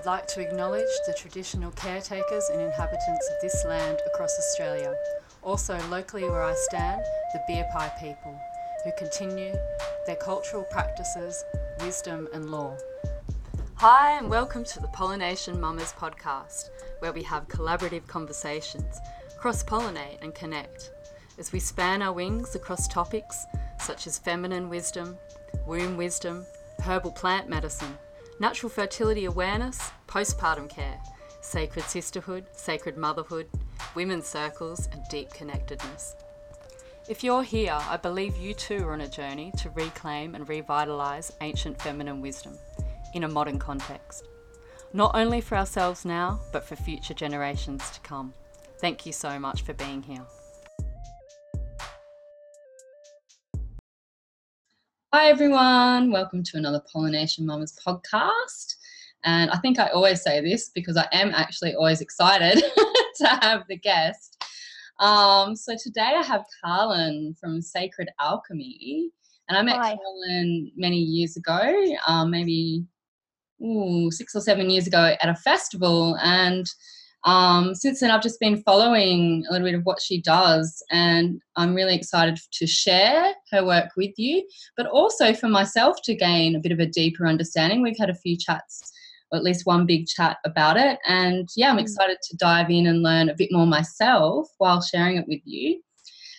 I'd like to acknowledge the traditional caretakers and inhabitants of this land across Australia, also locally where I stand, the Beerpie people, who continue their cultural practices, wisdom and lore. Hi and welcome to the Pollination Mamas podcast, where we have collaborative conversations, cross-pollinate and connect, as we span our wings across topics such as feminine wisdom, womb wisdom, herbal plant medicine, natural fertility awareness, postpartum care, sacred sisterhood, sacred motherhood, women's circles, and deep connectedness. If you're here, I believe you too are on a journey to reclaim and revitalise ancient feminine wisdom in a modern context, not only for ourselves now, but for future generations to come. Thank you so much for being here. Hi everyone, welcome to another Pollination Mamas podcast, and I think I always say this because I am actually always excited to have the guest. So today I have Karlyn from Sacred Alchemy, and I met Karlyn many years ago, maybe 6 or 7 years ago at a festival, and since then I've just been following a little bit of what she does, and I'm really excited to share her work with you, but also for myself to gain a bit of a deeper understanding. We've had a few chats, or at least one big chat about it, and yeah, I'm excited to dive in and learn a bit more myself while sharing it with you.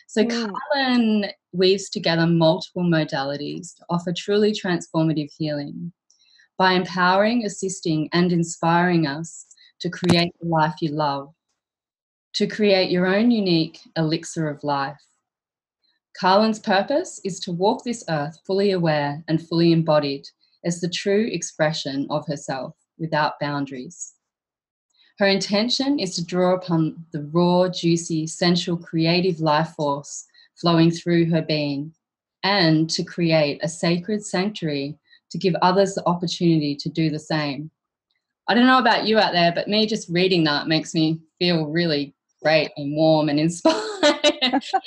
So Karlyn weaves together multiple modalities to offer truly transformative healing by empowering, assisting and inspiring us to create the life you love, to create your own unique elixir of life. Karlyn's purpose is to walk this earth fully aware and fully embodied as the true expression of herself without boundaries. Her intention is to draw upon the raw, juicy, sensual, creative life force flowing through her being and to create a sacred sanctuary to give others the opportunity to do the same. I don't know about you out there, but me just reading that makes me feel really great and warm and inspired.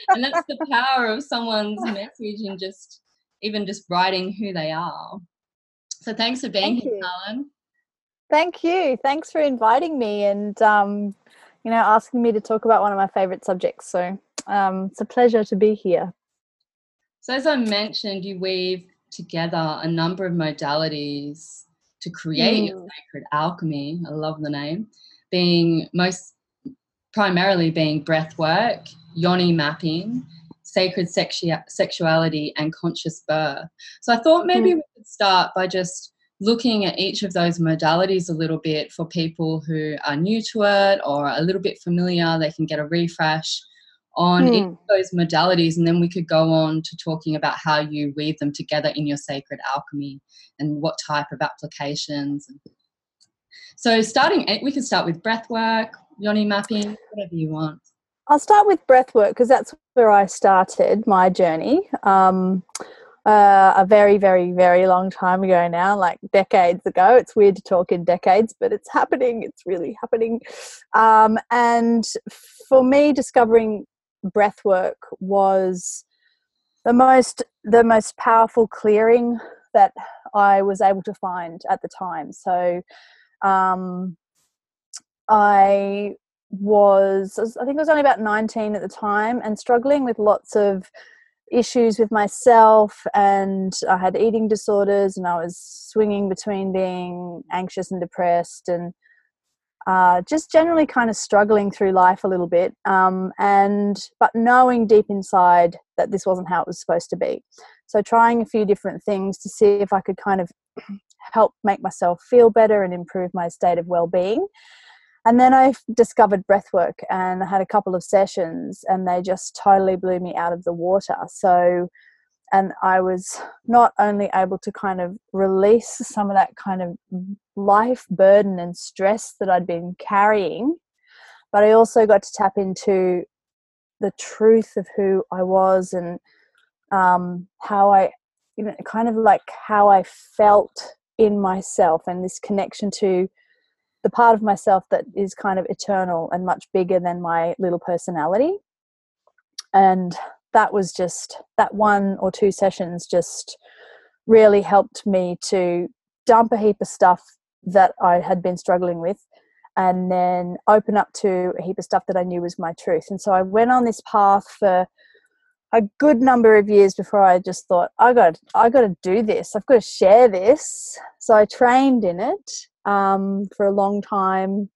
And that's the power of someone's message and just even just writing who they are. So thanks for being here, Karlyn. Thank you. Thanks for inviting me and, you know, asking me to talk about one of my favourite subjects. So it's a pleasure to be here. So as I mentioned, you weave together a number of modalities to create your sacred alchemy, I love the name, primarily being breath work, yoni mapping, sacred sexuality and conscious birth. So I thought maybe we could start by just looking at each of those modalities a little bit for people who are new to it or a little bit familiar. They can get a refresh on each of those modalities, and then we could go on to talking about how you weave them together in your sacred alchemy and what type of applications. So we can start with breathwork, yoni mapping, whatever you want. I'll start with breathwork because that's where I started my journey a very, very, very long time ago now, like decades ago. It's weird to talk in decades, but it's happening. It's really happening. And for me, discovering breathwork was the most powerful clearing that I was able to find at the time. So I think I was only about 19 at the time and struggling with lots of issues with myself, and I had eating disorders and I was swinging between being anxious and depressed and just generally kind of struggling through life a little bit, but knowing deep inside that this wasn't how it was supposed to be. So trying a few different things to see if I could kind of help make myself feel better and improve my state of well-being. And then I discovered breathwork, and I had a couple of sessions and they just totally blew me out of the water. So, and I was not only able to kind of release some of that kind of life burden and stress that I'd been carrying, but I also got to tap into the truth of who I was and how I, you know, kind of like how I felt in myself, and this connection to the part of myself that is kind of eternal and much bigger than my little personality. And that was just, that one or two sessions just really helped me to dump a heap of stuff that I had been struggling with, and then open up to a heap of stuff that I knew was my truth. And so I went on this path for a good number of years before I just thought, I got to do this. I've got to share this. So I trained in it for a long time.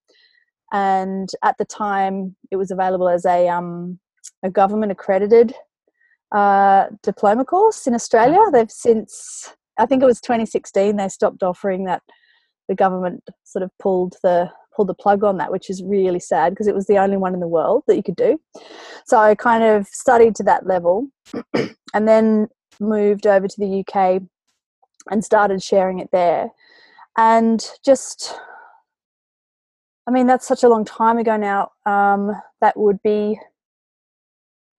And at the time it was available as a government accredited diploma course in Australia. They've since, I think it was 2016, they stopped offering that. The government sort of pulled the plug on that, which is really sad because it was the only one in the world that you could do. So I kind of studied to that level and then moved over to the UK and started sharing it there. And just, I mean, that's such a long time ago now. That would be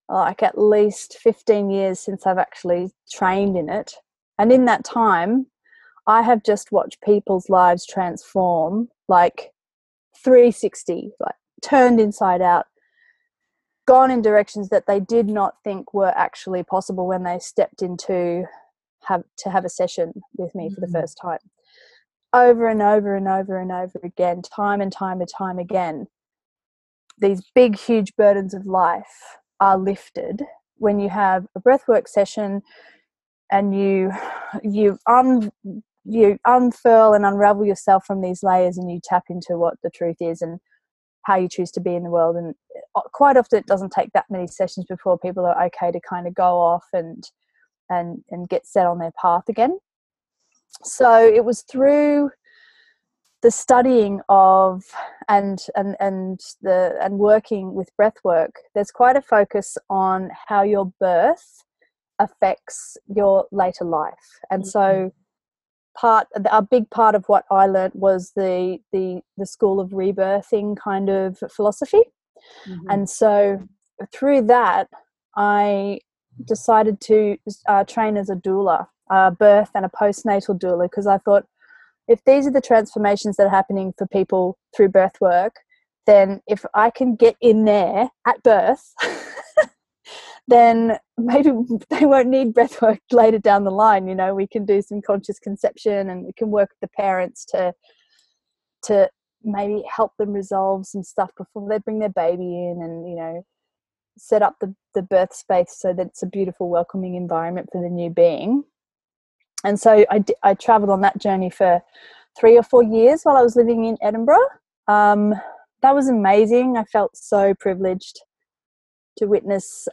like at least 15 years since I've actually trained in it. And in that time, I have just watched people's lives transform, like 360, like turned inside out, gone in directions that they did not think were actually possible when they stepped into to have a session with me for the first time. Over and over and over and over again, time and time and time again, these big, huge burdens of life are lifted when you have a breathwork session and you unfurl and unravel yourself from these layers and you tap into what the truth is and how you choose to be in the world. And quite often it doesn't take that many sessions before people are okay to kind of go off and get set on their path again. So it was through the studying of and working with breathwork, there's quite a focus on how your birth affects your later life. And so a big part of what I learnt was the school of rebirthing kind of philosophy. And so through that I decided to train as a doula, a birth and a postnatal doula, because I thought if these are the transformations that are happening for people through birth work, then if I can get in there at birth then maybe they won't need breathwork later down the line. You know, we can do some conscious conception and we can work with the parents to maybe help them resolve some stuff before they bring their baby in, and, you know, set up the birth space so that it's a beautiful, welcoming environment for the new being. And so I travelled on that journey for 3 or 4 years while I was living in Edinburgh. That was amazing. I felt so privileged to witness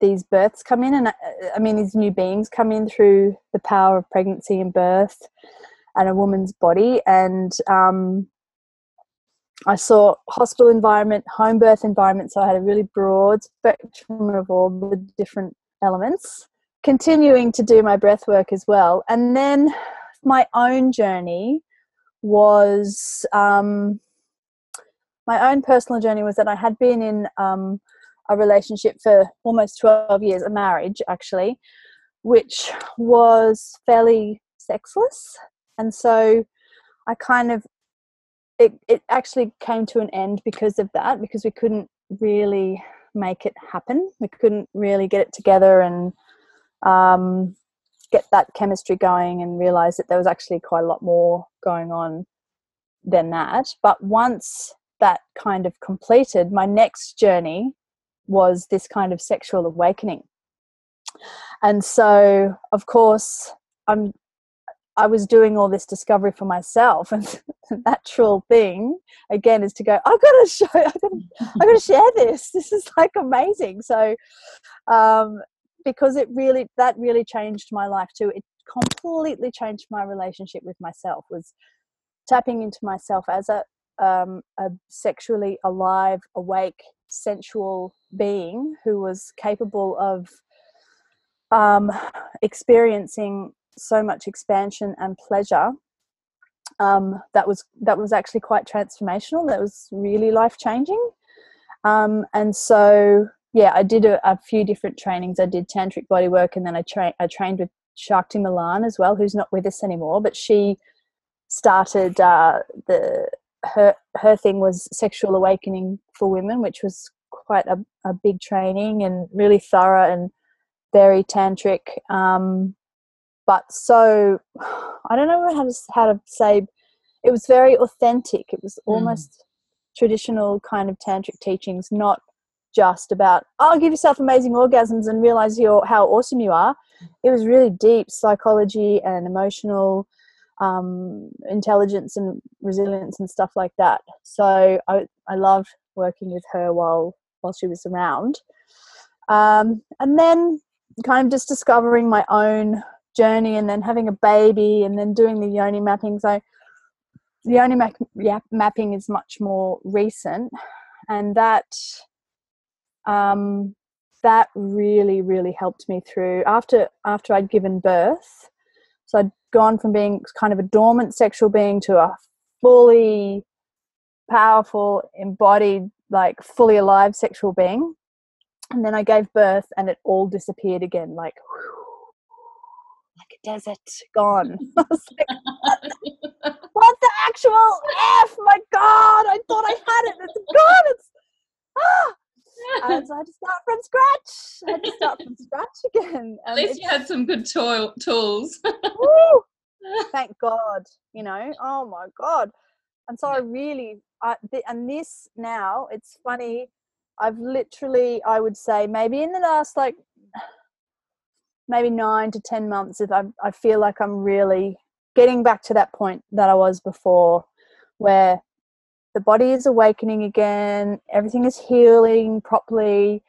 these births come in, and I mean these new beings come in through the power of pregnancy and birth and a woman's body. And I saw hospital environment, home birth environment, so I had a really broad spectrum of all the different elements, continuing to do my breath work as well. And then my own journey was my own personal journey was that I had been in a relationship for almost 12 years, a marriage actually, which was fairly sexless. And so I kind of, it actually came to an end because of that, because we couldn't really make it happen. We couldn't really get it together and get that chemistry going and realise that there was actually quite a lot more going on than that. But once that kind of completed, my next journey was this kind of sexual awakening. And so of course I was doing all this discovery for myself, and the natural thing again is to go, I've got to share this is like amazing. So because that really changed my life too. It completely changed my relationship with myself, was tapping into myself as a sexually alive, awake, sensual being who was capable of experiencing so much expansion and pleasure. That was actually quite transformational. That was really life-changing. And so, yeah, I did a few different trainings. I did tantric bodywork, and then I trained with Shakti Milan as well, who's not with us anymore, but she started her thing was sexual awakening for women, which was quite a big training and really thorough and very tantric. but so I don't know how to say. It was very authentic. It was almost traditional kind of tantric teachings, not just about, oh, give yourself amazing orgasms and realize how awesome you are. It was really deep psychology and emotional intelligence and resilience and stuff like that. So I loved working with her while she was around. And then kind of just discovering my own journey, and then having a baby, and then doing the yoni mapping. So the yoni mapping is much more recent, and that really, really helped me through after I'd given birth. So I'd gone from being kind of a dormant sexual being to a fully powerful, embodied, like fully alive sexual being. And then I gave birth and it all disappeared again, like whew, like a desert, gone. I was like, what the actual F? My God, I thought I had it. It's gone. So I had to start from scratch. Again. At least you had some good tools. Woo, thank God, you know. Oh my God. And so I really, and this now, it's funny, I've literally, I would say maybe in the last like maybe 9 to 10 months, if I feel like I'm really getting back to that point that I was before, where the body is awakening again, everything is healing properly,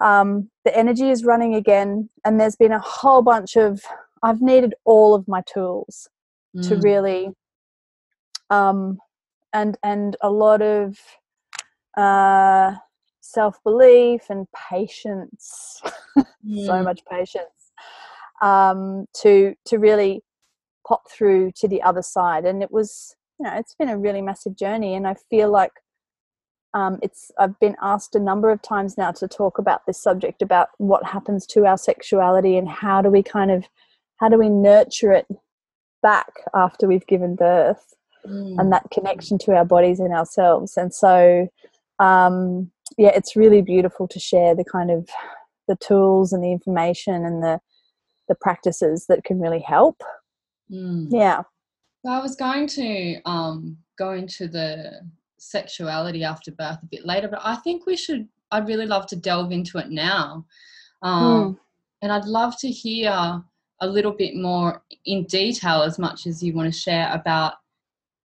the energy is running again, and there's been a whole bunch of, I've needed all of my tools to really, and a lot of self-belief and patience, so much patience, to really pop through to the other side. And it was, you know, it's been a really massive journey, and I feel like I've been asked a number of times now to talk about this subject, about what happens to our sexuality and how do we nurture it back after we've given birth, and that connection to our bodies and ourselves. And so yeah, it's really beautiful to share the kind of the tools and the information and the practices that can really help. Yeah. So I was going to go into the sexuality after birth a bit later, but I think I'd really love to delve into it now. And I'd love to hear a little bit more in detail, as much as you want to share, about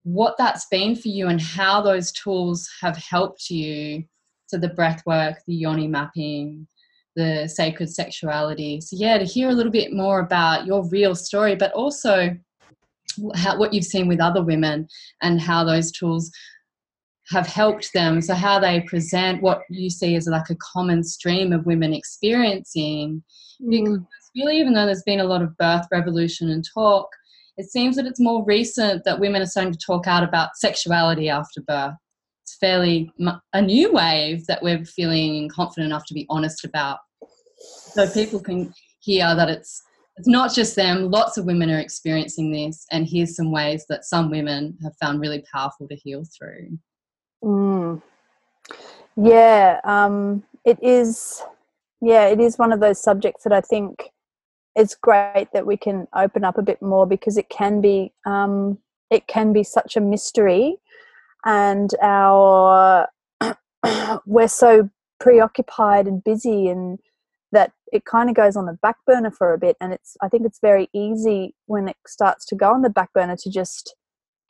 what that's been for you and how those tools have helped you. So the breath work, the yoni mapping, the sacred sexuality. So yeah, to hear a little bit more about your real story, but also what you've seen with other women and how those tools have helped them. So how they present what you see as like a common stream of women experiencing. Because really, even though there's been a lot of birth revolution and talk, it seems that it's more recent that women are starting to talk out about sexuality after birth. It's fairly a new wave that we're feeling confident enough to be honest about. So people can hear that it's not just them, lots of women are experiencing this, and here's some ways that some women have found really powerful to heal through. Yeah, it is one of those subjects that I think it's great that we can open up a bit more, because it can be such a mystery, and we're so preoccupied and busy, and that it kind of goes on the back burner for a bit. And I think it's very easy when it starts to go on the back burner to just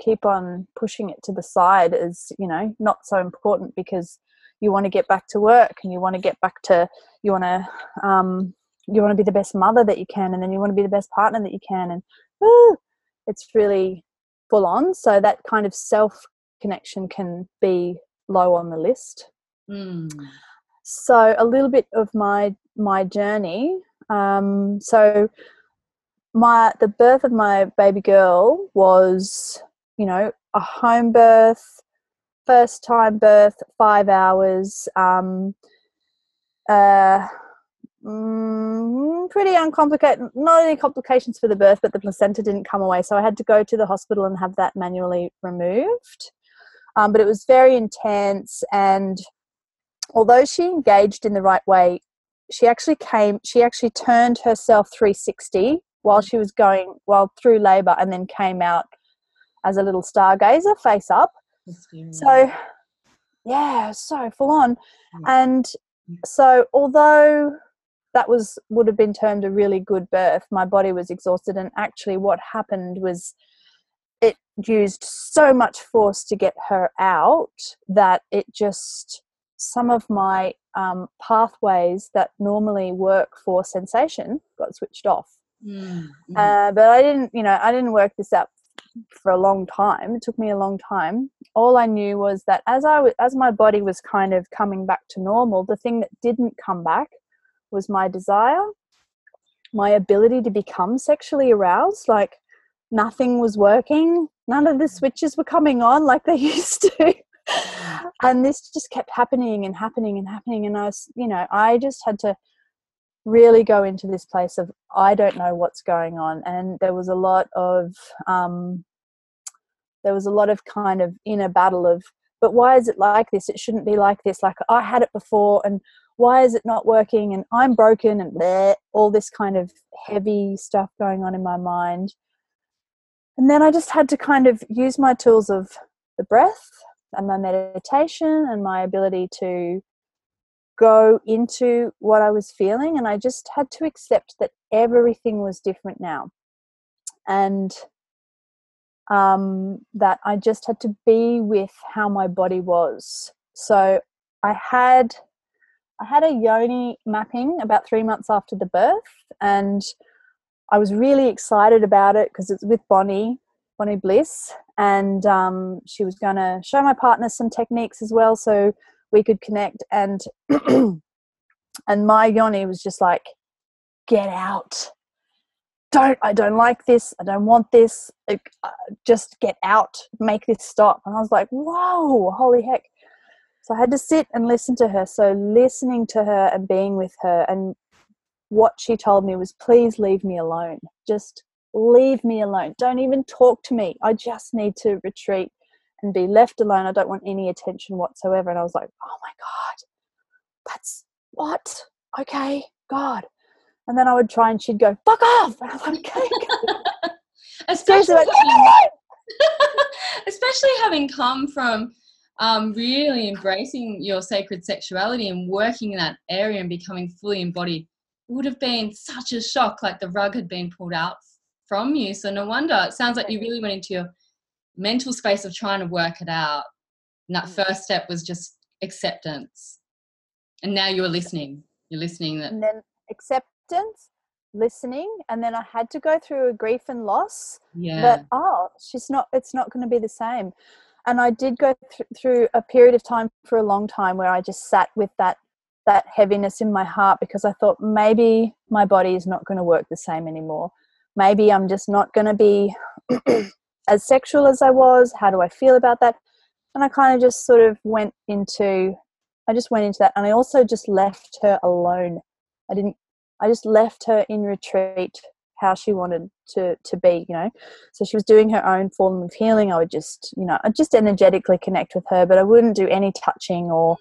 keep on pushing it to the side as, you know, not so important, because you want to get back to work, and you want to be the best mother that you can, and then you want to be the best partner that you can, and it's really full on. So that kind of self connection can be low on the list. So a little bit of my journey. So the birth of my baby girl was, you know, a home birth, first time birth, 5 hours, pretty uncomplicated, not any complications for the birth, but the placenta didn't come away, so I had to go to the hospital and have that manually removed. But it was very intense, and although she engaged in the right way, she actually turned herself 360 while she was going, well, through labor, and then came out as a little stargazer face up. So yeah, so full on. And so although that would have been termed a really good birth, my body was exhausted, and actually what happened was it used so much force to get her out that it just, some of my pathways that normally work for sensation got switched off. But I didn't work this out for a long time. It took me a long time. All I knew was that as my body was kind of coming back to normal, the thing that didn't come back was my desire, my ability to become sexually aroused. Like, nothing was working. None of the switches were coming on like they used to. And this just kept happening and happening and happening. And I just had to really go into this place of, I don't know what's going on. And there was a lot of kind of inner battle of, but why is it like this? It shouldn't be like this. Like, I had it before, and why is it not working? And I'm broken, and bleh, all this kind of heavy stuff going on in my mind. And then I just had to kind of use my tools of the breath and my meditation and my ability to go into what I was feeling, and I just had to accept that everything was different now, and that I just had to be with how my body was. So I had a yoni mapping about 3 months after the birth, and I was really excited about it because it's with Bonnie Bliss, and she was going to show my partner some techniques as well, so we could connect. And and my yoni was just like, get out, I don't like this, I don't want this, just get out, make this stop. And I was like, whoa, holy heck. So I had to sit and listen to her. So listening to her and being with her, and what she told me was, please leave me alone, just leave me alone, don't even talk to me, I just need to retreat and be left alone. I don't want any attention whatsoever. And I was like, oh my God, that's what? Okay, God. And then I would try, and she'd go, fuck off. And I was like, okay. Especially, like, especially having come from really embracing your sacred sexuality and working in that area and becoming fully embodied, it would have been such a shock, like the rug had been pulled out from you. So no wonder. It sounds like you really went into your mental space of trying to work it out, and that first step was just acceptance, and now you're listening that, and then acceptance, listening, and then I had to go through a grief and loss. Yeah, but it's not going to be the same. And I did go through a period of time, for a long time, where I just sat with that heaviness in my heart, because I thought, maybe my body is not going to work the same anymore, maybe I'm just not going to be as sexual as I was. How do I feel about that? And I kind of just sort of went into that, and I also just left her alone. I just left her in retreat, how she wanted to be, so she was doing her own form of healing. I would just, I'd just energetically connect with her, but I wouldn't do any touching, or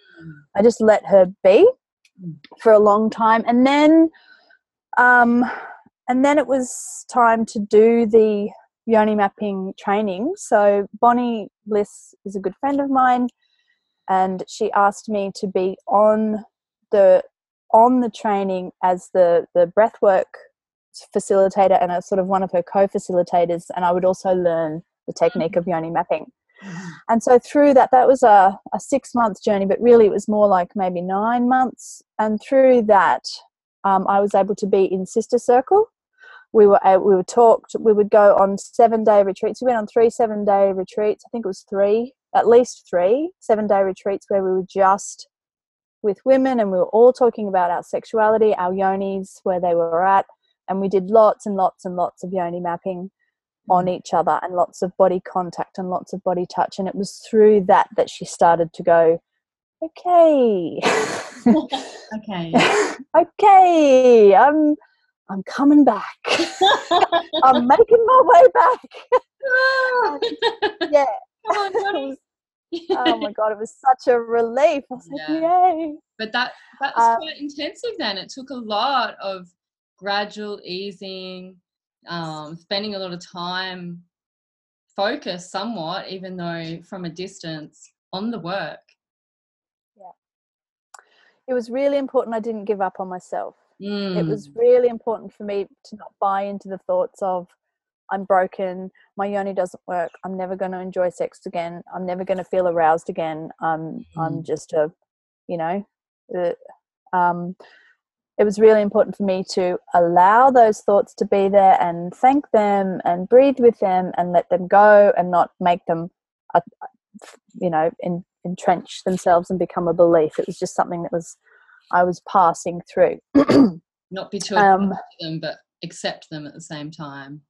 I just let her be for a long time. And then it was time to do the yoni mapping training. So Bonnie Bliss is a good friend of mine, and she asked me to be on the training as the breathwork facilitator, and I was sort of one of her co-facilitators, and I would also learn the technique of yoni mapping. And so through that was a 6-month journey, but really it was more like maybe 9 months. And through that I was able to be in Sister Circle. We were talked. We would go on 7-day retreats. We went on 3 7-day retreats. I think it was 3, at least 3 7-day retreats, where we were just with women, and we were all talking about our sexuality, our yonis, where they were at, and we did lots and lots and lots of yoni mapping on each other, and lots of body contact and lots of body touch. And it was through that she started to go, okay, okay, I'm coming back. I'm making my way back. Yeah. Oh my God, it was such a relief. I was like, yay. But that was quite intensive then. It took a lot of gradual easing spending a lot of time focused somewhat, even though from a distance, on the work. Yeah. It was really important I didn't give up on myself. It was really important for me to not buy into the thoughts of, I'm broken, my yoni doesn't work, I'm never going to enjoy sex again, I'm never going to feel aroused again, I'm just a, you know. It was really important for me to allow those thoughts to be there and thank them and breathe with them and let them go and not make them, you know, entrench themselves and become a belief. It was just something that was, I was passing through. Not be too attached to them, but accept them at the same time.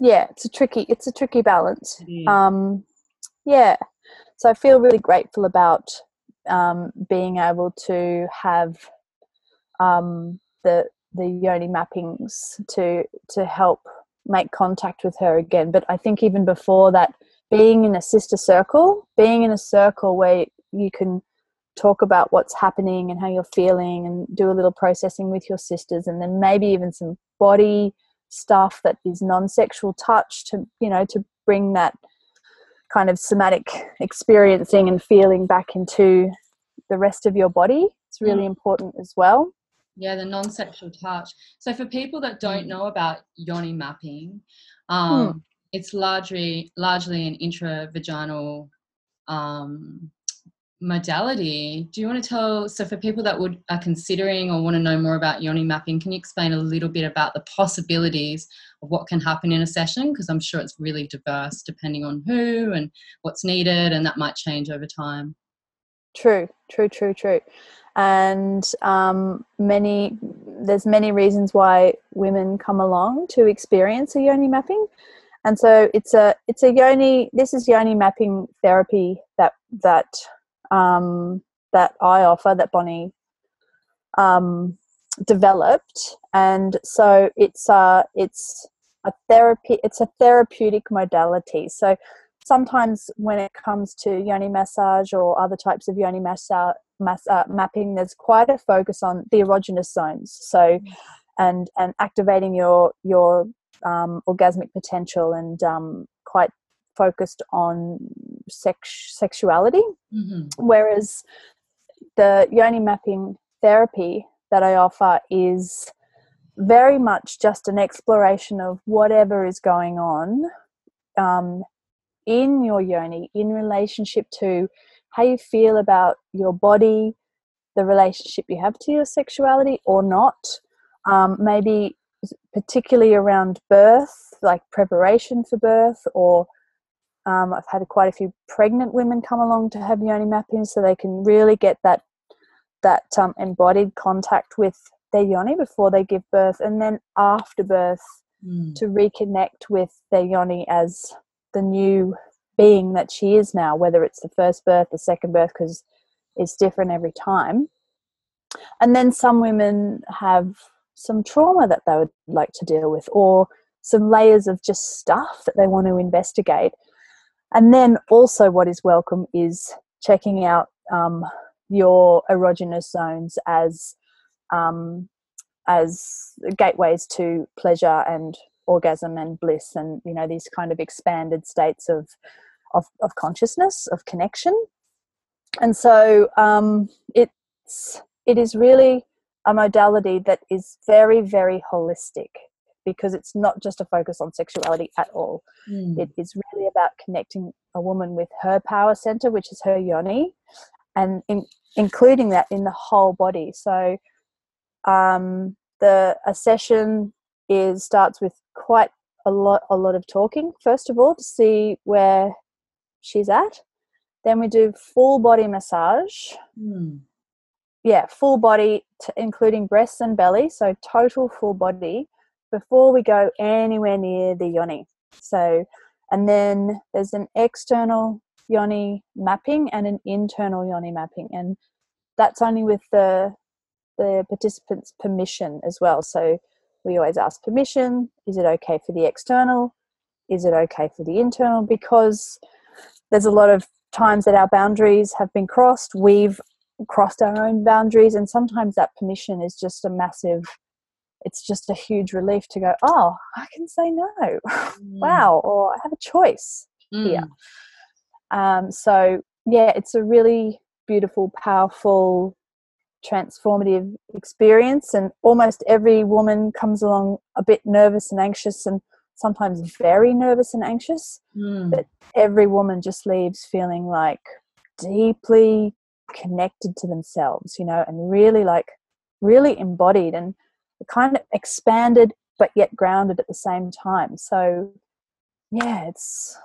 Yeah, it's a tricky balance. Yeah, so I feel really grateful about being able to have the yoni mappings to help make contact with her again. But I think even before that, being in a circle where you can talk about what's happening and how you're feeling and do a little processing with your sisters, and then maybe even some body stuff that is non-sexual touch to bring that kind of somatic experiencing and feeling back into the rest of your body. It's really important as well. Yeah, the non-sexual touch. So for people that don't know about yoni mapping, it's largely an intravaginal modality. Do you want to tell, so for people that are considering or want to know more about yoni mapping, can you explain a little bit about the possibilities of what can happen in a session? Because I'm sure it's really diverse depending on who and what's needed, and that might change over time. True. And there's many reasons why women come along to experience a yoni mapping. And so this is yoni mapping therapy that I offer, that Bonnie developed. And so it's a therapeutic modality. So sometimes when it comes to yoni massage or other types of yoni mapping, there's quite a focus on the erogenous zones, so and activating your orgasmic potential, and quite focused on sexuality, whereas the yoni mapping therapy that I offer is very much just an exploration of whatever is going on in your yoni, in relationship to how you feel about your body, the relationship you have to your sexuality or not, maybe particularly around birth, like preparation for birth, or I've had quite a few pregnant women come along to have yoni mapping so they can really get that embodied contact with their yoni before they give birth, and then after birth to reconnect with their yoni as the new being that she is now, whether it's the first birth, the second birth, because it's different every time. And then some women have some trauma that they would like to deal with, or some layers of just stuff that they want to investigate. And then also what is welcome is checking out your erogenous zones as gateways to pleasure and orgasm and bliss, and you know, these kind of expanded states of consciousness, of connection. And so it is really a modality that is very, very holistic, because it's not just a focus on sexuality at all. It is really about connecting a woman with her power center, which is her yoni, and including that in the whole body. So a session starts with quite a lot of talking, first of all, to see where she's at. Then we do full body massage. Yeah, full body, including breasts and belly, so total full body, before we go anywhere near the yoni. So, and then there's an external yoni mapping and an internal yoni mapping, and that's only with the participant's permission as well. So we always ask permission. Is it okay for the external? Is it okay for the internal? Because there's a lot of times that our boundaries have been crossed. We've crossed our own boundaries, and sometimes that permission is just a massive it's just a huge relief to go, oh, I can say no. Wow. Or I have a choice here. So yeah, it's a really beautiful, powerful, transformative experience, and almost every woman comes along a bit nervous and anxious, and sometimes very nervous and anxious, but every woman just leaves feeling like deeply connected to themselves, you know, and really like really embodied and kind of expanded but yet grounded at the same time. So yeah, it's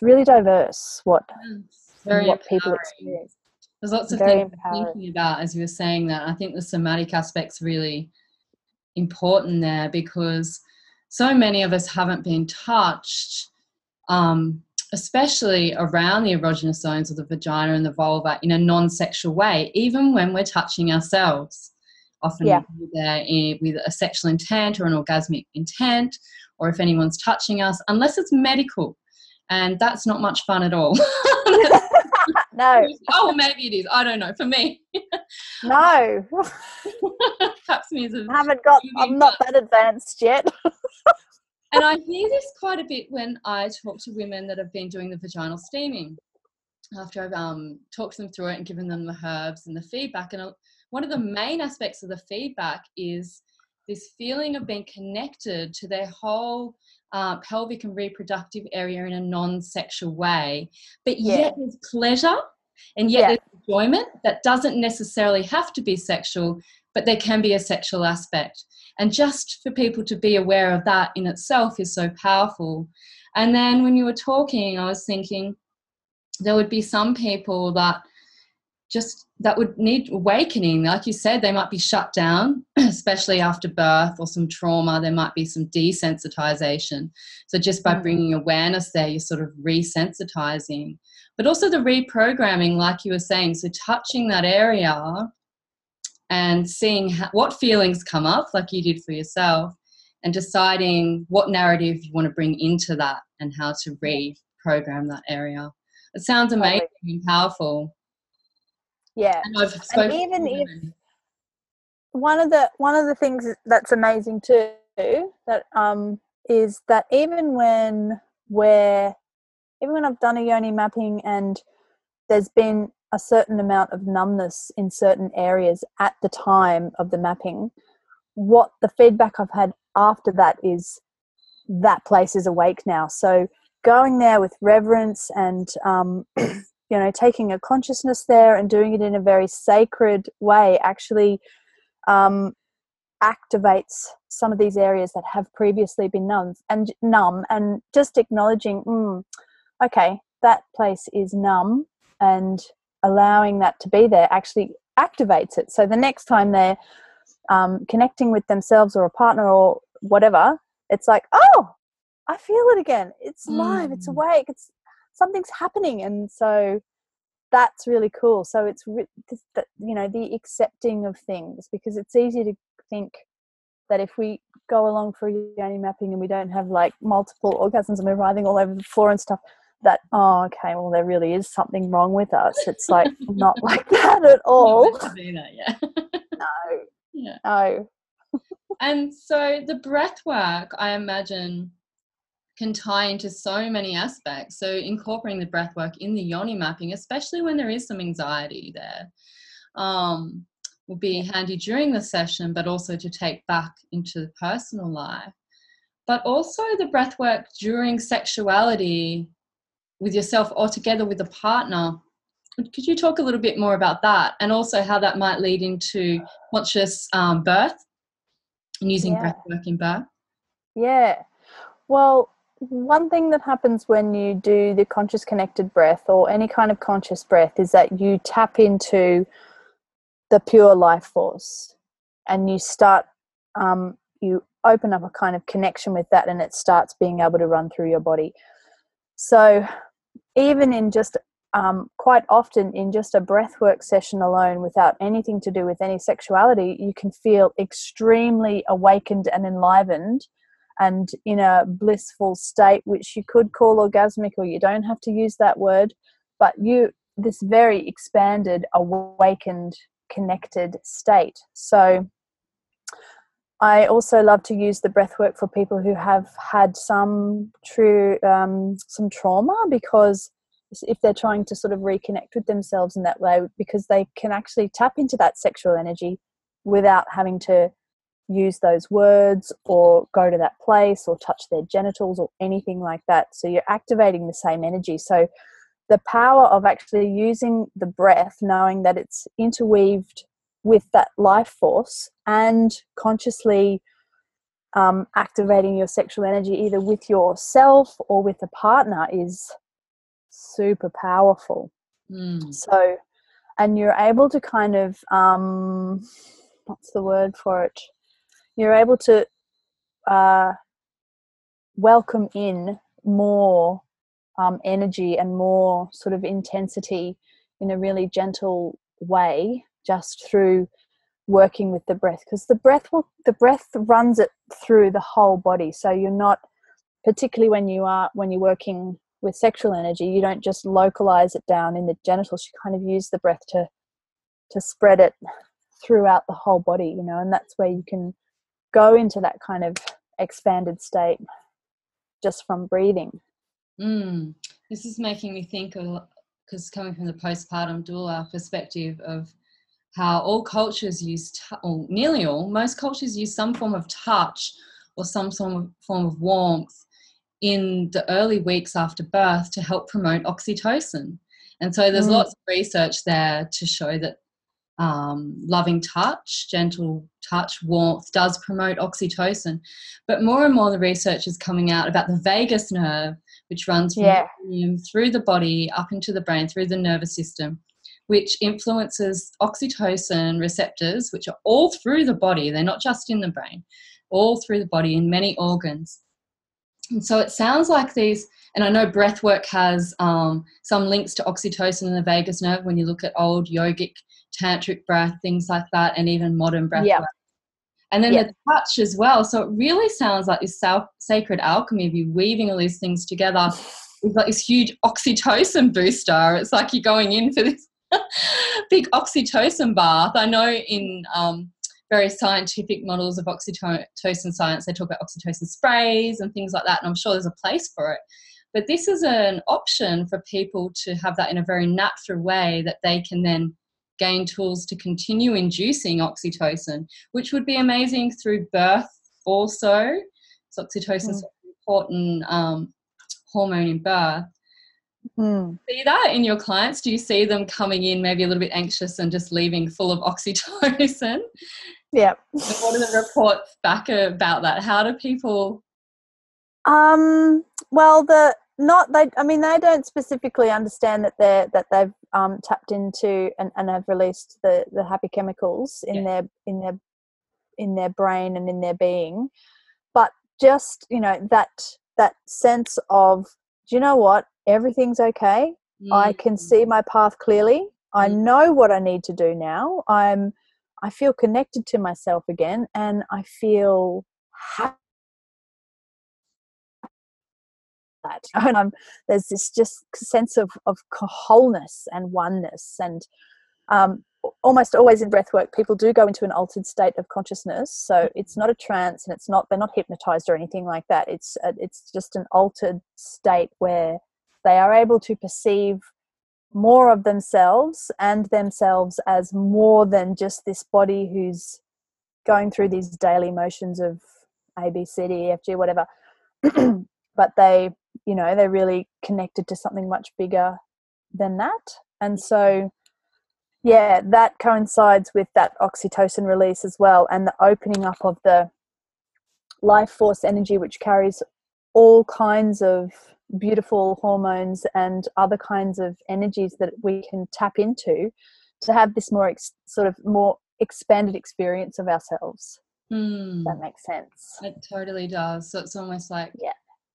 really diverse what people experience. There's lots of things thinking about as you were saying that. I think the somatic aspect's really important there, because so many of us haven't been touched, especially around the erogenous zones of the vagina and the vulva in a non-sexual way, even when we're touching ourselves. Often with a sexual intent or an orgasmic intent, or if anyone's touching us, unless it's medical, and that's not much fun at all. No. Oh, maybe it is. I don't know. For me. No. I'm not that advanced yet. And I hear this quite a bit when I talk to women that have been doing the vaginal steaming, after I've talked them through it and given them the herbs and the feedback. And one of the main aspects of the feedback is this feeling of being connected to their whole pelvic and reproductive area in a non-sexual way, but yet there's pleasure and yet there's enjoyment that doesn't necessarily have to be sexual, but there can be a sexual aspect. And just for people to be aware of that in itself is so powerful. And then when you were talking, I was thinking there would be some people that would need awakening. Like you said, they might be shut down, especially after birth or some trauma. There might be some desensitization. So just by bringing awareness there, you're sort of resensitizing. But also the reprogramming, like you were saying, so touching that area and seeing what feelings come up, like you did for yourself, and deciding what narrative you want to bring into that and how to reprogram that area. It sounds amazing and powerful. Yeah, and even if one of the things that's amazing too that is that even when I've done a yoni mapping and there's been a certain amount of numbness in certain areas at the time of the mapping, what the feedback I've had after that is that place is awake now. So going there with reverence and you know, taking a consciousness there and doing it in a very sacred way actually activates some of these areas that have previously been numb, and just acknowledging, okay, that place is numb, and allowing that to be there actually activates it. So the next time they're connecting with themselves or a partner or whatever, it's like, oh, I feel it again. It's live. It's awake. It's something's happening. And so that's really cool. So it's, you know, the accepting of things, because it's easy to think that if we go along for yoni mapping and we don't have like multiple orgasms and we're writhing all over the floor and stuff, that, oh, okay, well, there really is something wrong with us. It's like not like that at all. No. And so the breath work, I imagine, can tie into so many aspects. So incorporating the breath work in the yoni mapping, especially when there is some anxiety there, will be handy during the session, but also to take back into the personal life. But also the breath work during sexuality with yourself or together with a partner. Could you talk a little bit more about that, and also how that might lead into conscious birth and using breath work in birth? Yeah. Well, one thing that happens when you do the conscious connected breath or any kind of conscious breath is that you tap into the pure life force, and you start, you open up a kind of connection with that, and it starts being able to run through your body. So even in just quite often in just a breathwork session alone without anything to do with any sexuality, you can feel extremely awakened and enlivened, and in a blissful state, which you could call orgasmic, or you don't have to use that word, but this very expanded, awakened, connected state. So I also love to use the breathwork for people who have had some true some trauma, because if they're trying to sort of reconnect with themselves in that way, because they can actually tap into that sexual energy without having to use those words or go to that place or touch their genitals or anything like that. So you're activating the same energy. So the power of actually using the breath, knowing that it's interweaved with that life force, and consciously activating your sexual energy either with yourself or with a partner, is super powerful. So, and you're able to kind of what's the word for it, you're able to welcome in more energy and more sort of intensity in a really gentle way, just through working with the breath, because the breath runs it through the whole body. So you're not, particularly when you're working with sexual energy, you don't just localize it down in the genitals. You kind of use the breath to spread it throughout the whole body, you know, and that's where you can go into that kind of expanded state just from breathing. This is making me think a lot, because coming from the postpartum doula perspective of how all cultures use, or nearly all, most cultures use some form of touch or some form of warmth in the early weeks after birth to help promote oxytocin. And so there's lots of research there to show that loving touch, gentle touch, warmth does promote oxytocin. But more and more the research is coming out about the vagus nerve, which runs from through the body up into the brain, through the nervous system, which influences oxytocin receptors, which are all through the body. They're not just in the brain, all through the body in many organs. And so it sounds like these, and I know breath work has some links to oxytocin and the vagus nerve when you look at old yogic tantric breath, things like that, and even modern breath work. And then the touch as well. So it really sounds like this sacred alchemy of you weaving all these things together. It's like this huge oxytocin booster. It's like you're going in for this big oxytocin bath. I know in various scientific models of oxytocin science, they talk about oxytocin sprays and things like that, and I'm sure there's a place for it. But this is an option for people to have that in a very natural way that they can then gain tools to continue inducing oxytocin, which would be amazing through birth also. So oxytocin is an important hormone in birth. See that in your clients? Do you see them coming in maybe a little bit anxious and just leaving full of oxytocin? Yeah. What are the reports back about that? How do people? Well, they don't specifically understand that they've tapped into and have released the happy chemicals in their brain and in their being, but just, you know, that sense of, do you know what? Everything's okay. I can see my path clearly. I know what I need to do now. I feel connected to myself again, and I feel happy. And there's this just sense of wholeness and oneness, and almost always in breathwork, people do go into an altered state of consciousness. So it's not a trance, and they're not hypnotized or anything like that. It's just an altered state where they are able to perceive more of themselves and themselves as more than just this body who's going through these daily motions of A, B, C, D, E, F, G, whatever. But they, you know, they're really connected to something much bigger than that. And so, yeah, that coincides with that oxytocin release as well, and the opening up of the life force energy, which carries all kinds of beautiful hormones and other kinds of energies that we can tap into to have this more sort of more expanded experience of ourselves. If that makes sense. It totally does. So it's almost like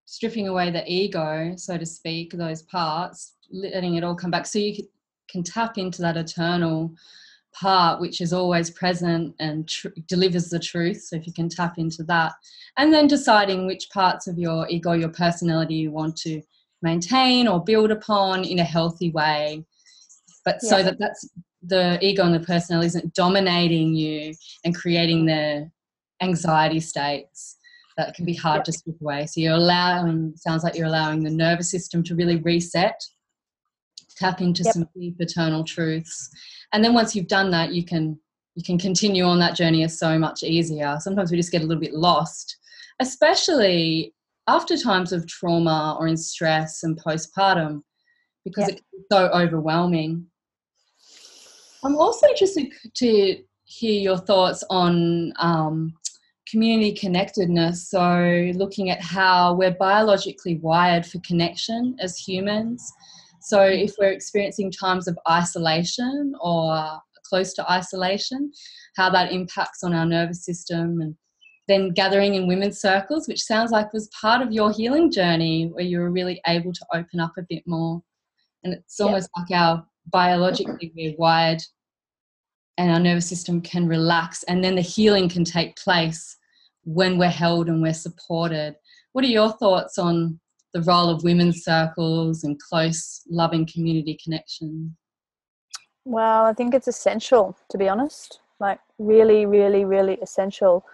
stripping away the ego, so to speak, those parts, letting it all come back. So you can tap into that eternal part, which is always present and delivers the truth. So if you can tap into that, and then deciding which parts of your ego, your personality, you want to maintain or build upon in a healthy way, but so that's the ego and the personality isn't dominating you and creating their anxiety states that can be hard to slip away. So you're allowing, sounds like you're allowing the nervous system to really reset, tap into some deep eternal truths. And then once you've done that, you can continue on that journey is so much easier. Sometimes we just get a little bit lost, especially after times of trauma or in stress and postpartum, because it's so overwhelming. I'm also interested to hear your thoughts on community connectedness. So looking at how we're biologically wired for connection as humans. So if we're experiencing times of isolation or close to isolation, how that impacts on our nervous system, and then gathering in women's circles, which sounds like was part of your healing journey where you were really able to open up a bit more. And it's almost like our biologically we're wired and our nervous system can relax, and then the healing can take place when we're held and we're supported. What are your thoughts on the role of women's circles and close, loving community connection? Well, I think it's essential, to be honest, like really, really, really essential.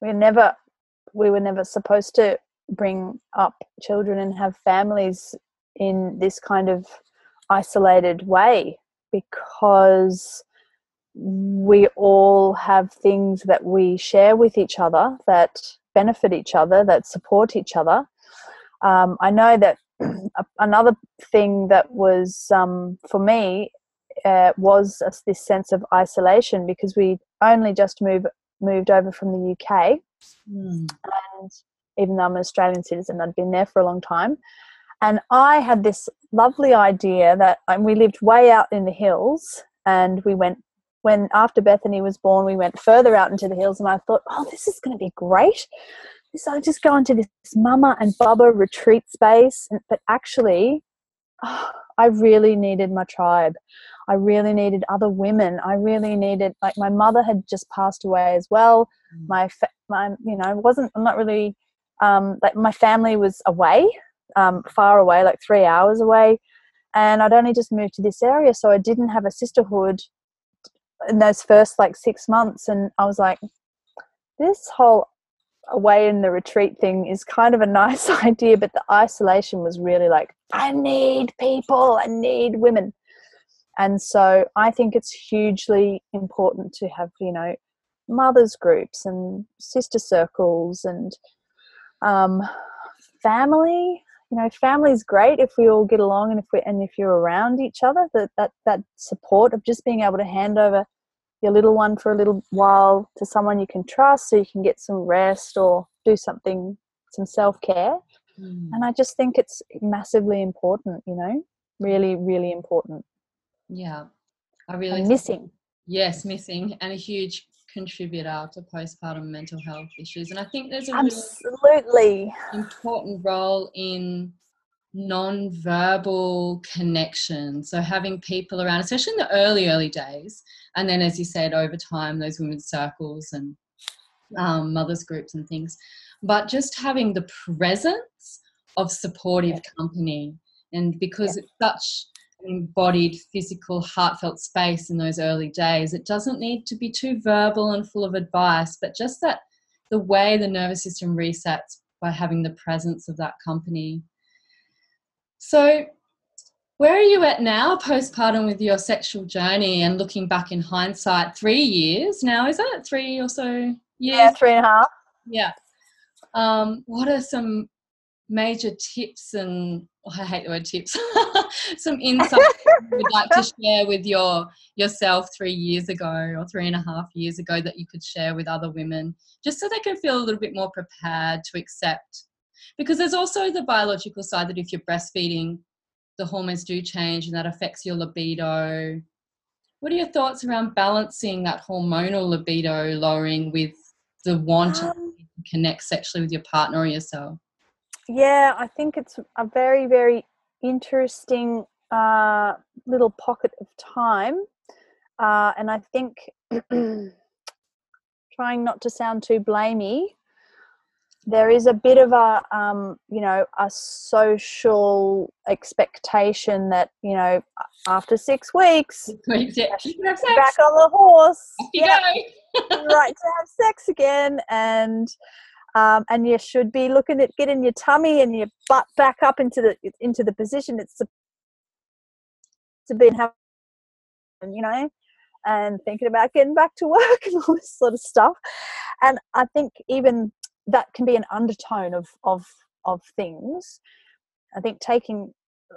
We were never supposed to bring up children and have families in this kind of isolated way, because we all have things that we share with each other that benefit each other, that support each other. I know that another thing that was for me was this sense of isolation, because we only just moved over from the UK, and even though I'm an Australian citizen, I'd been there for a long time, and I had this lovely idea that we lived way out in the hills, and we went, when after Bethany was born, we went further out into the hills, and I thought, oh, this is going to be great. So I just go into this Mama and Bubba retreat space, but actually, I really needed my tribe. I really needed other women. I really needed, like, my mother had just passed away as well. My family was away, far away, like 3 hours away, and I'd only just moved to this area, so I didn't have a sisterhood in those first like 6 months, and I was like, this whole away in the retreat thing is kind of a nice idea, but the isolation was really like, I need people, I need women. And so I think it's hugely important to have, you know, mothers groups and sister circles and family. You know, family's great if we all get along, and if you're around each other, that support of just being able to hand over your little one for a little while to someone you can trust, so you can get some rest or do something, some self-care. And I just think it's massively important, you know, really, really important. Yeah. Missing, and a huge contributor to postpartum mental health issues. And I think there's a really important role in non-verbal connection, so having people around, especially in the early days, and then, as you said, over time those women's circles and mothers groups and things, but just having the presence of supportive company, and because it's such an embodied, physical, heartfelt space in those early days, it doesn't need to be too verbal and full of advice, but just that the way the nervous system resets by having the presence of that company. So where are you at now postpartum with your sexual journey, and looking back in hindsight, 3 years now, is it? 3 or so years? Yeah, 3.5. Yeah. What are some major tips and, oh, I hate the word tips, some insights you'd like to share with yourself 3 years ago or 3.5 years ago that you could share with other women, just so they can feel a little bit more prepared to accept? Because there's also the biological side that if you're breastfeeding, the hormones do change, and that affects your libido. What are your thoughts around balancing that hormonal libido lowering with the want to connect sexually with your partner or yourself? Yeah, I think it's a very, very interesting little pocket of time. And I think trying not to sound too blamey, there is a bit of a social expectation that, you know, after 6 weeks, you can have sex. Back on the horse. Off you go. right to have sex again, and you should be looking at getting your tummy and your butt back up into the position it's to be, you know, and thinking about getting back to work and all this sort of stuff. And I think even that can be an undertone of things. I think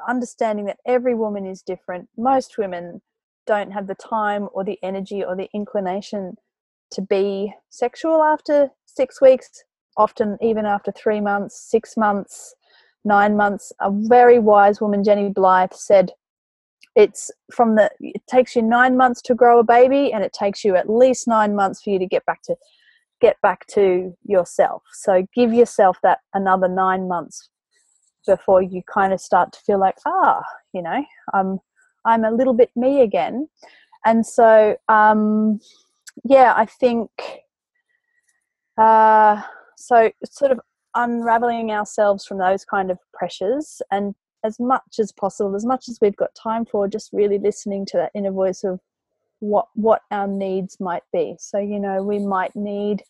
understanding that every woman is different. Most women don't have the time or the energy or the inclination to be sexual after 6 weeks, often even after 3 months, 6 months, 9 months. A very wise woman, Jenny Blythe, said it takes you 9 months to grow a baby, and it takes you at least 9 months for you to get back to yourself. So give yourself that another 9 months before you kind of start to feel like, you know, I'm a little bit me again. And so, I think, so sort of unraveling ourselves from those kind of pressures, and as much as possible, as much as we've got time for, just really listening to that inner voice of what our needs might be. So, you know, we might need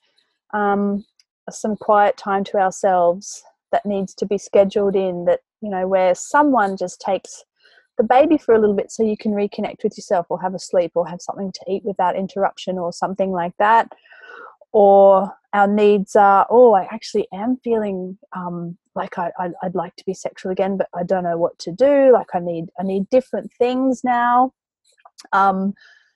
some quiet time to ourselves that needs to be scheduled in, that, you know, where someone just takes the baby for a little bit so you can reconnect with yourself, or have a sleep, or have something to eat without interruption, or something like that. Or our needs are, I actually am feeling like I'd like to be sexual again, but I don't know what to do. Like I need different things now.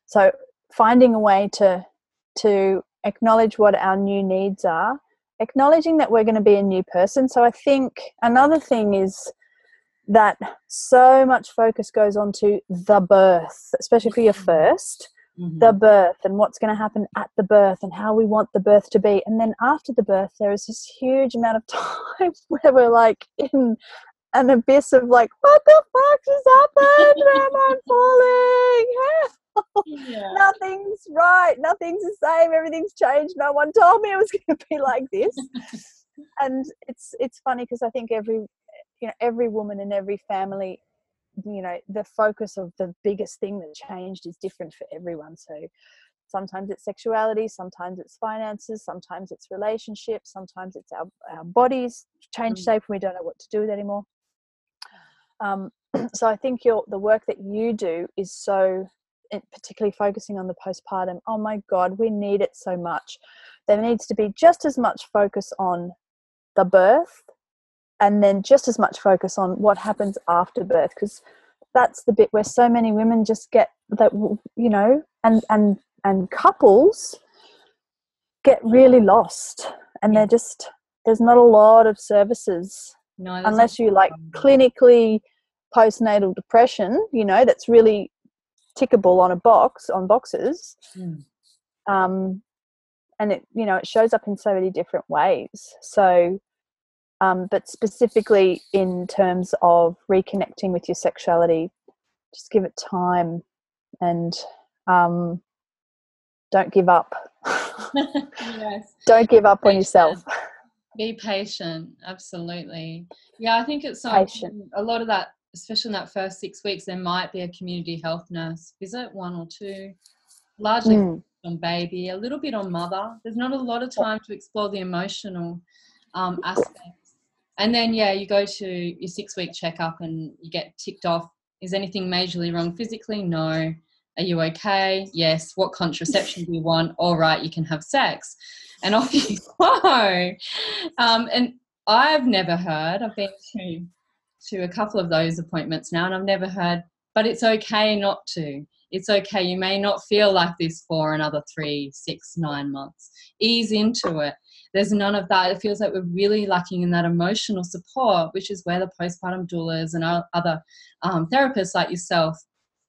So finding a way to acknowledge what our new needs are, acknowledging that we're going to be a new person. So I think another thing is that so much focus goes on to the birth, especially for your first, the birth and what's going to happen at the birth and how we want the birth to be. And then after the birth, there is this huge amount of time where we're like in an abyss of like, what the fuck just happened? Am I falling? Yeah. Nothing's right, nothing's the same, everything's changed, no one told me it was going to be like this. And it's funny because I think every woman in every family, you know, the focus of the biggest thing that changed is different for everyone. So sometimes it's sexuality, sometimes it's finances, sometimes it's relationships, sometimes it's our bodies change shape and we don't know what to do with it anymore. So I think the work that you do is so, and particularly focusing on the postpartum, oh my God, we need it so much. There needs to be just as much focus on the birth and then just as much focus on what happens after birth, because that's the bit where so many women just get that, you know, and couples get really lost, and they're just, there's not a lot of services unless you like clinically postnatal depression, you know, that's really tickable on boxes. And it, you know, it shows up in so many different ways. So but specifically in terms of reconnecting with your sexuality, just give it time and don't give up. Yes. Don't give up on yourself. Be patient. Absolutely. Yeah, I think it's so important. A lot of that, especially in that first 6 weeks, there might be a community health nurse visit, one or two, largely on baby, a little bit on mother. There's not a lot of time to explore the emotional aspects. And then, you go to your 6-week checkup and you get ticked off. Is anything majorly wrong physically? No. Are you okay? Yes. What contraception do you want? All right, you can have sex. And off you go. And I've been to a couple of those appointments now, and I've never heard, but it's okay not to. It's okay. You may not feel like this for another 3, 6, 9 months. Ease into it. There's none of that. It feels like we're really lacking in that emotional support, which is where the postpartum doulas and other therapists like yourself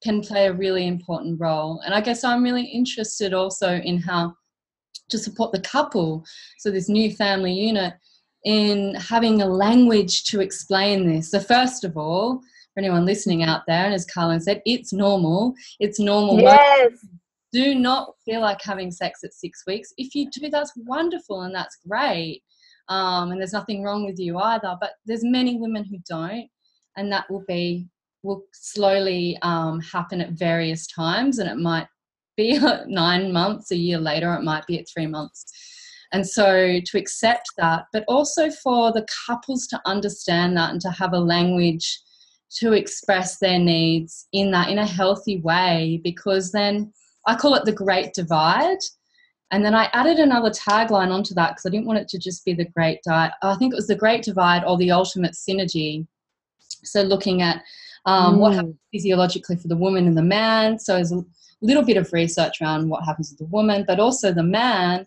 can play a really important role. And I guess I'm really interested also in how to support the couple, so this new family unit, in having a language to explain this. So first of all, for anyone listening out there, and as Karlyn said, it's normal. It's normal. Yes. Do not feel like having sex at 6 weeks. If you do, that's wonderful and that's great. And there's nothing wrong with you either. But there's many women who don't, and that will slowly happen at various times, and it might be at 9 months, a year later it might be at 3 months. And so to accept that, but also for the couples to understand that and to have a language to express their needs in that, in a healthy way, because then I call it the great divide. And then I added another tagline onto that because I didn't want it to just be the great diet. I think it was the great divide or the ultimate synergy. So looking at what happens physiologically for the woman and the man. So there's a little bit of research around what happens with the woman, but also the man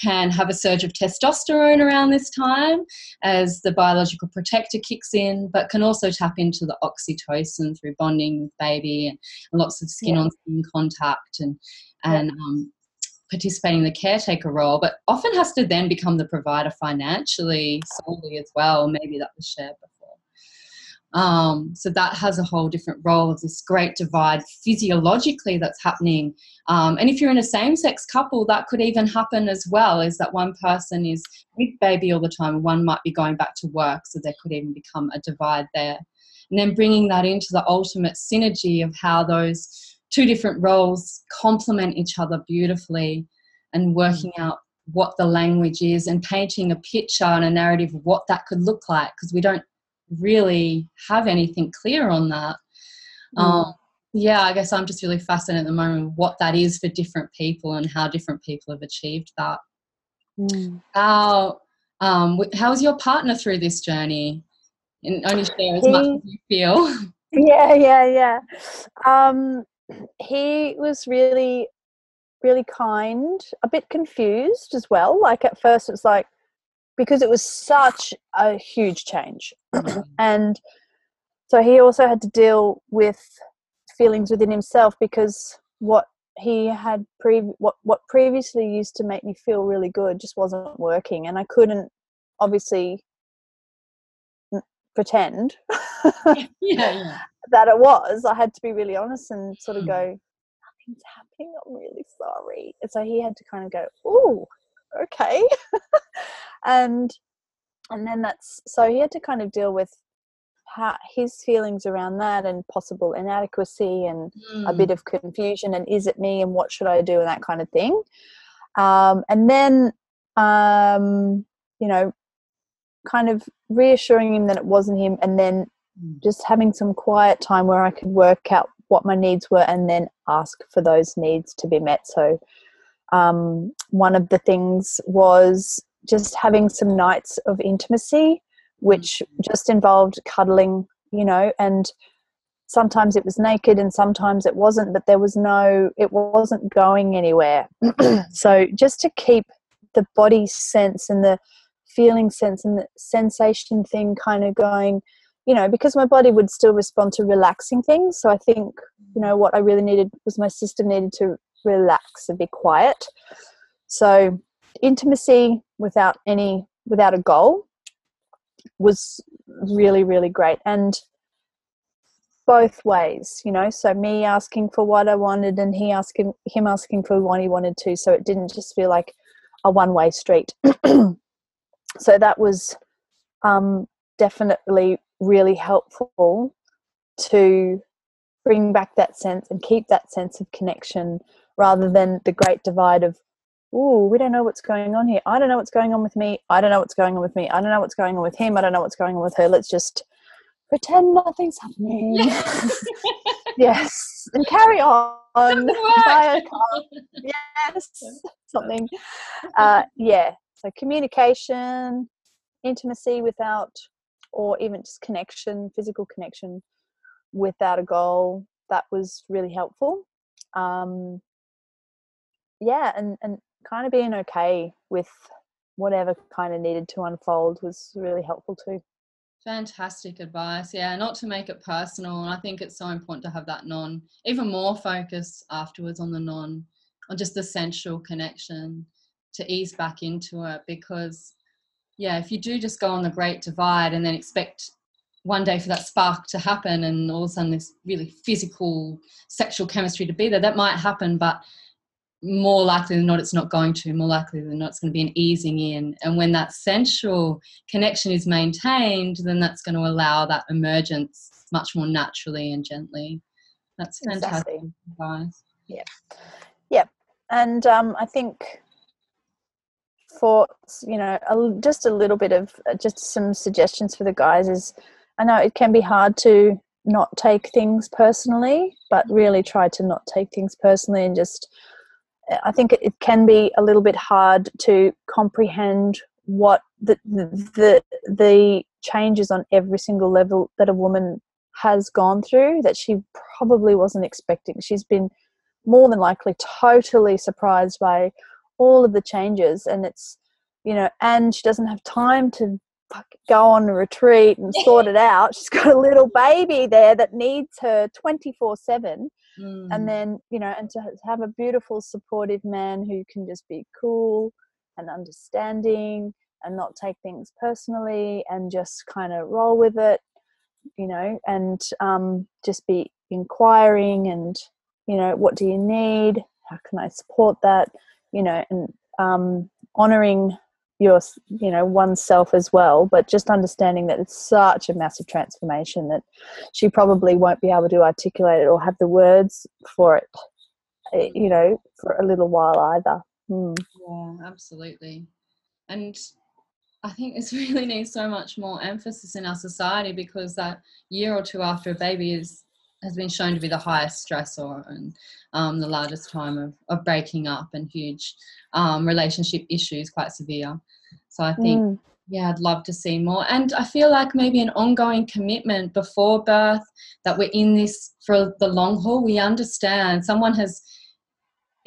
can have a surge of testosterone around this time as the biological protector kicks in, but can also tap into the oxytocin through bonding with baby and lots of skin on skin contact and participating in the caretaker role, but often has to then become the provider financially solely as well. Maybe that was shared before. So that has a whole different role of this great divide physiologically that's happening. And if you're in a same-sex couple, that could even happen as well, is that one person is with baby all the time and one might be going back to work, so there could even become a divide there. And then bringing that into the ultimate synergy of how those two different roles complement each other beautifully, and working out what the language is and painting a picture and a narrative of what that could look like, because we don't really have anything clear on that. I guess I'm just really fascinated at the moment with what that is for different people and how different people have achieved that. How is your partner through this journey? And only share as much as you feel. He was really, really kind, a bit confused as well. Like at first it's like, because it was such a huge change. And so he also had to deal with feelings within himself, because what he had what previously used to make me feel really good just wasn't working, and I couldn't obviously pretend that it was. I had to be really honest and sort of go, nothing's happening, I'm really sorry. And so he had to kind of go, ooh, okay. and then that's, so he had to kind of deal with how his feelings around that and possible inadequacy and a bit of confusion and is it me and what should I do and that kind of thing. And then kind of reassuring him that it wasn't him, and then just having some quiet time where I could work out what my needs were and then ask for those needs to be met. So one of the things was just having some nights of intimacy, which just involved cuddling, and sometimes it was naked and sometimes it wasn't, but there was it wasn't going anywhere. So just to keep the body sense and the feeling sense and the sensation thing kind of going, because my body would still respond to relaxing things. So I think, what I really needed was my system needed to relax and be quiet. So intimacy without a goal was really, really great. And both ways, so me asking for what I wanted and him asking for what he wanted to. So it didn't just feel like a one-way street. So that was definitely really helpful to bring back that sense and keep that sense of connection, rather than the great divide of, ooh, we don't know what's going on here. I don't know what's going on with me. I don't know what's going on with me. I don't know what's going on with him. I don't know what's going on with her. Let's just pretend nothing's happening. Yes. And carry on. Something. So communication, intimacy without, or even just connection, physical connection without a goal, that was really helpful. And kind of being okay with whatever kind of needed to unfold was really helpful too. Fantastic advice. Not to make it personal, and I think it's so important to have that even more focus afterwards on on just the sensual connection, to ease back into it, because if you do just go on the great divide and then expect one day for that spark to happen and all of a sudden this really physical sexual chemistry to be there, that might happen, but more likely than not it's not going to. More likely than not it's going to be an easing in, and when that sensual connection is maintained, then that's going to allow that emergence much more naturally and gently. That's fantastic advice. Yeah. And I think for, you know, just a little bit of just some suggestions for the guys is, I know it can be hard to not take things personally, but really try to not take things personally, and just, I think it can be a little bit hard to comprehend what the changes on every single level that a woman has gone through that she probably wasn't expecting. She's been more than likely totally surprised by all of the changes, and it's, you know, and she doesn't have time to go on a retreat and sort it out. She's got a little baby there that needs her 24/7. And then, you know, and to have a beautiful supportive man who can just be cool and understanding and not take things personally and just kind of roll with it, you know, and just be inquiring and, you know, what do you need? How can I support that? You know, and honouring your, you know, oneself as well, but just understanding that it's such a massive transformation that she probably won't be able to articulate it or have the words for it, you know, for a little while either. Yeah, absolutely. And I think this really needs so much more emphasis in our society, because that year or two after a baby has been shown to be the highest stressor and the largest time of breaking up and huge relationship issues, quite severe. So I think, yeah, I'd love to see more. And I feel like maybe an ongoing commitment before birth, that we're in this for the long haul. We understand, someone has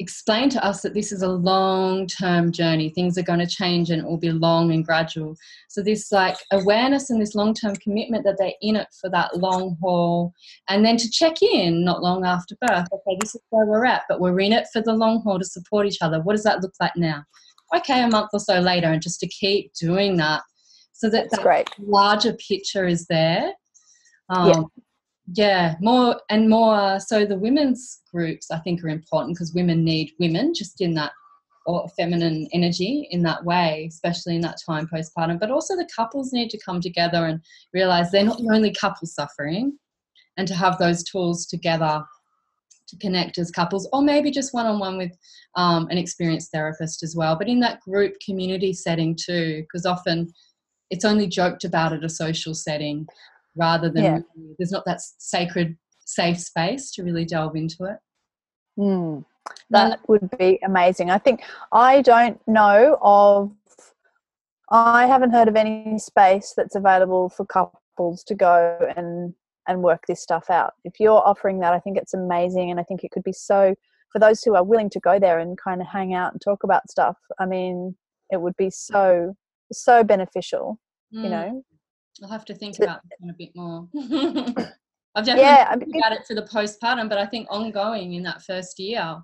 explained to us that this is a long-term journey. Things are going to change and it will be long and gradual. So this like awareness and this long-term commitment that they're in it for that long haul, and then to check in not long after birth. Okay, this is where we're at, but we're in it for the long haul to support each other. What does that look like now? Okay, a month or so later, and just to keep doing that so that that larger picture is there. Yeah, more and more. So the women's groups, I think, are important because women need women just in that, or feminine energy in that way, especially in that time postpartum. But also the couples need to come together and realise they're not the only couple suffering, and to have those tools together to connect as couples, or maybe just one-on-one with an experienced therapist as well. But in that group community setting too, because often it's only joked about at a social setting, rather than there's not that sacred safe space to really delve into it. That would be amazing. I think I haven't heard of any space that's available for couples to go and work this stuff out. If you're offering that, I think it's amazing, and I think it could be so, for those who are willing to go there and kind of hang out and talk about stuff, I mean, it would be so beneficial, you know. I'll have to think about it a bit more. I've definitely thought about it for the postpartum, but I think ongoing in that first year.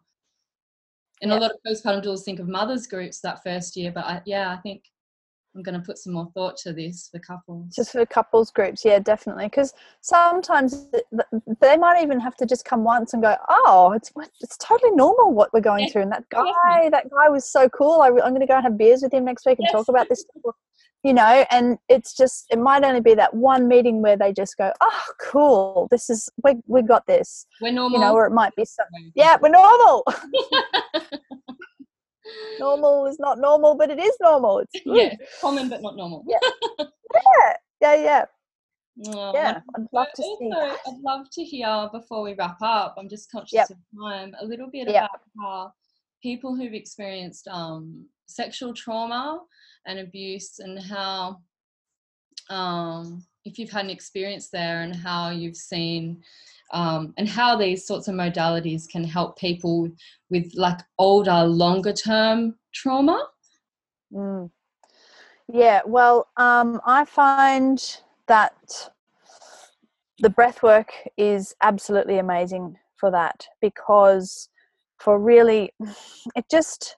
And a lot of postpartum doulas think of mothers groups that first year, but I think I'm going to put some more thought to this for couples. Just for couples groups, yeah, definitely. Because sometimes they might even have to just come once and go, oh, it's totally normal what we're going through. And that guy was so cool. I'm going to go and have beers with him next week and talk about this. You know, and it's just, it might only be that one meeting where they just go, oh, cool, this is, we got this. We're normal. You know, or it might be something. Yeah, we're normal. Normal is not normal, but it is normal. It's common, but not normal. Yeah. Oh, yeah, wonderful. I'd love to see that. I'd love to hear, before we wrap up, I'm just conscious of time, a little bit about how people who've experienced sexual trauma and abuse, and how if you've had an experience there, and how you've seen and how these sorts of modalities can help people with like older, longer term trauma. Yeah, well, I find that the breath work is absolutely amazing for that, because for really it just,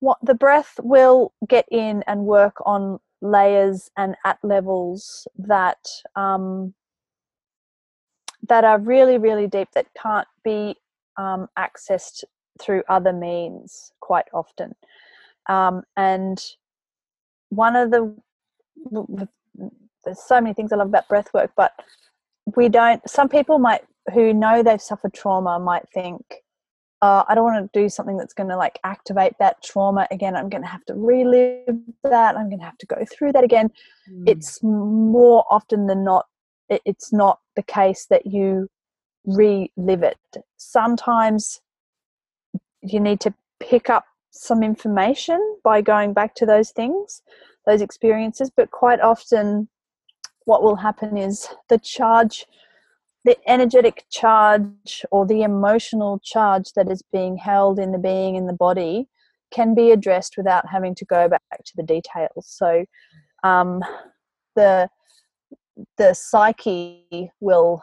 what the breath will get in and work on layers and at levels that that are really, really deep, that can't be accessed through other means quite often. And one of there's so many things I love about breath work, but some people might who know they've suffered trauma might think, I don't want to do something that's going to like activate that trauma again. I'm going to have to relive that. I'm going to have to go through that again. Mm. It's more often than not, it's not the case that you relive it. Sometimes you need to pick up some information by going back to those things, those experiences. But quite often what will happen is the charge, the energetic charge or the emotional charge that is being held in the being, in the body, can be addressed without having to go back to the details. So the psyche will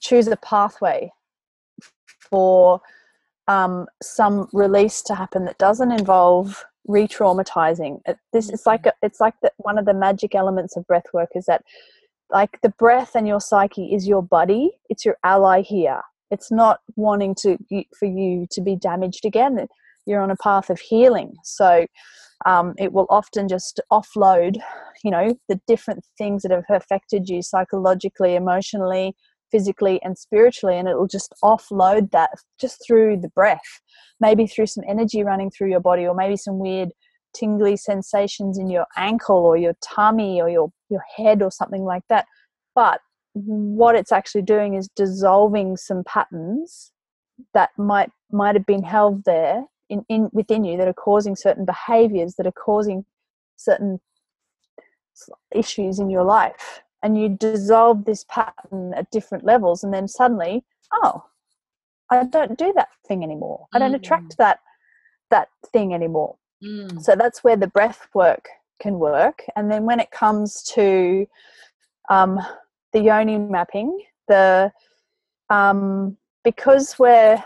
choose a pathway for some release to happen that doesn't involve re-traumatizing. It's like one of the magic elements of breath work is that, like, the breath and your psyche is your buddy. It's your ally here. It's not wanting to for you to be damaged again. You're on a path of healing. So it will often just offload, you know, the different things that have affected you psychologically, emotionally, physically and spiritually, and it'll just offload that just through the breath, maybe through some energy running through your body, or maybe some weird tingly sensations in your ankle or your tummy or your head or something like that. But what it's actually doing is dissolving some patterns that might have been held there in within you that are causing certain behaviors, that are causing certain issues in your life. And you dissolve this pattern at different levels, and then suddenly, oh, I don't do that thing anymore. I don't attract that thing anymore. Mm. So that's where the breath work can work. And then when it comes to the yoni mapping, because we're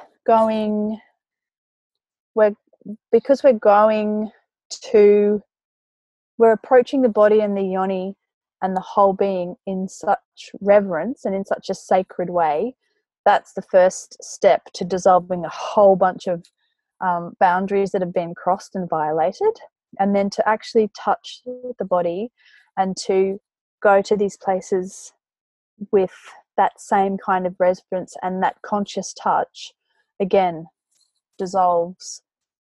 approaching the body and the yoni and the whole being in such reverence and in such a sacred way, that's the first step to dissolving a whole bunch of boundaries that have been crossed and violated, and then to actually touch the body and to go to these places with that same kind of reverence, and that conscious touch again dissolves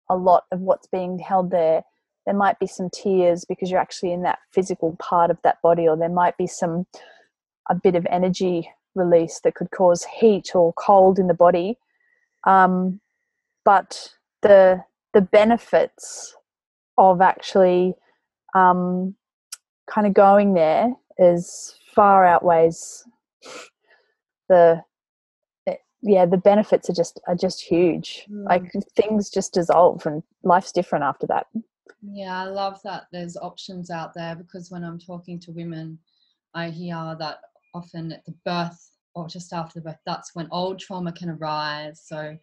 a lot of what's being held there. There might be some tears because you're actually in that physical part of that body, or there might be a bit of energy release that could cause heat or cold in the body. But the benefits of actually kind of going there is far outweighs the benefits are just huge. Mm. Like, things just dissolve and life's different after that. Yeah, I love that there's options out there, because when I'm talking to women, I hear that often at the birth or just after the birth, that's when old trauma can arise. So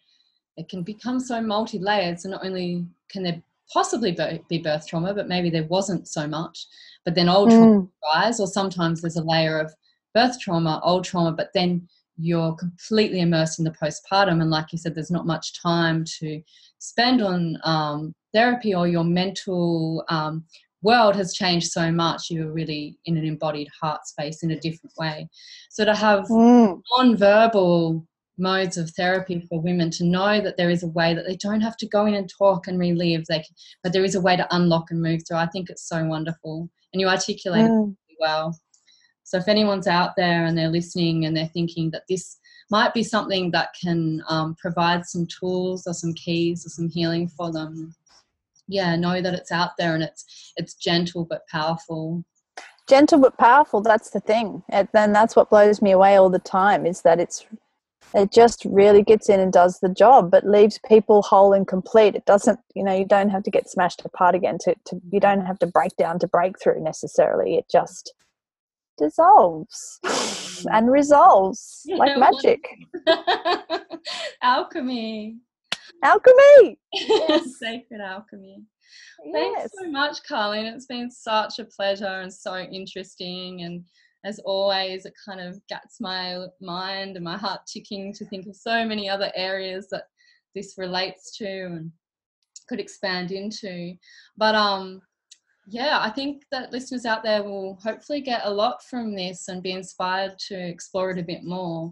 it can become so multi-layered. So not only can there possibly be birth trauma, but maybe there wasn't so much, but then old trauma arise, or sometimes there's a layer of birth trauma, old trauma, but then you're completely immersed in the postpartum. And like you said, there's not much time to spend on therapy, or your mental world has changed so much. You're really in an embodied heart space in a different way. So to have non-verbal modes of therapy for women, to know that there is a way that they don't have to go in and talk and relive, but there is a way to unlock and move through. I think it's so wonderful, and you articulate it really well. So if anyone's out there and they're listening and they're thinking that this might be something that can provide some tools or some keys or some healing for them, yeah, know that it's out there, and it's gentle but powerful. Gentle but powerful, that's the thing. And then that's what blows me away all the time, is that it just really gets in and does the job, but leaves people whole and complete. It doesn't, you know, you don't have to get smashed apart again to you don't have to break down to break through necessarily. It just dissolves and resolves like magic. Alchemy. Yes. Sacred alchemy. Yes. Thanks so much, Karlyn. It's been such a pleasure and so interesting, and as always, it kind of gets my mind and my heart ticking to think of so many other areas that this relates to and could expand into. But Yeah, I think that listeners out there will hopefully get a lot from this and be inspired to explore it a bit more.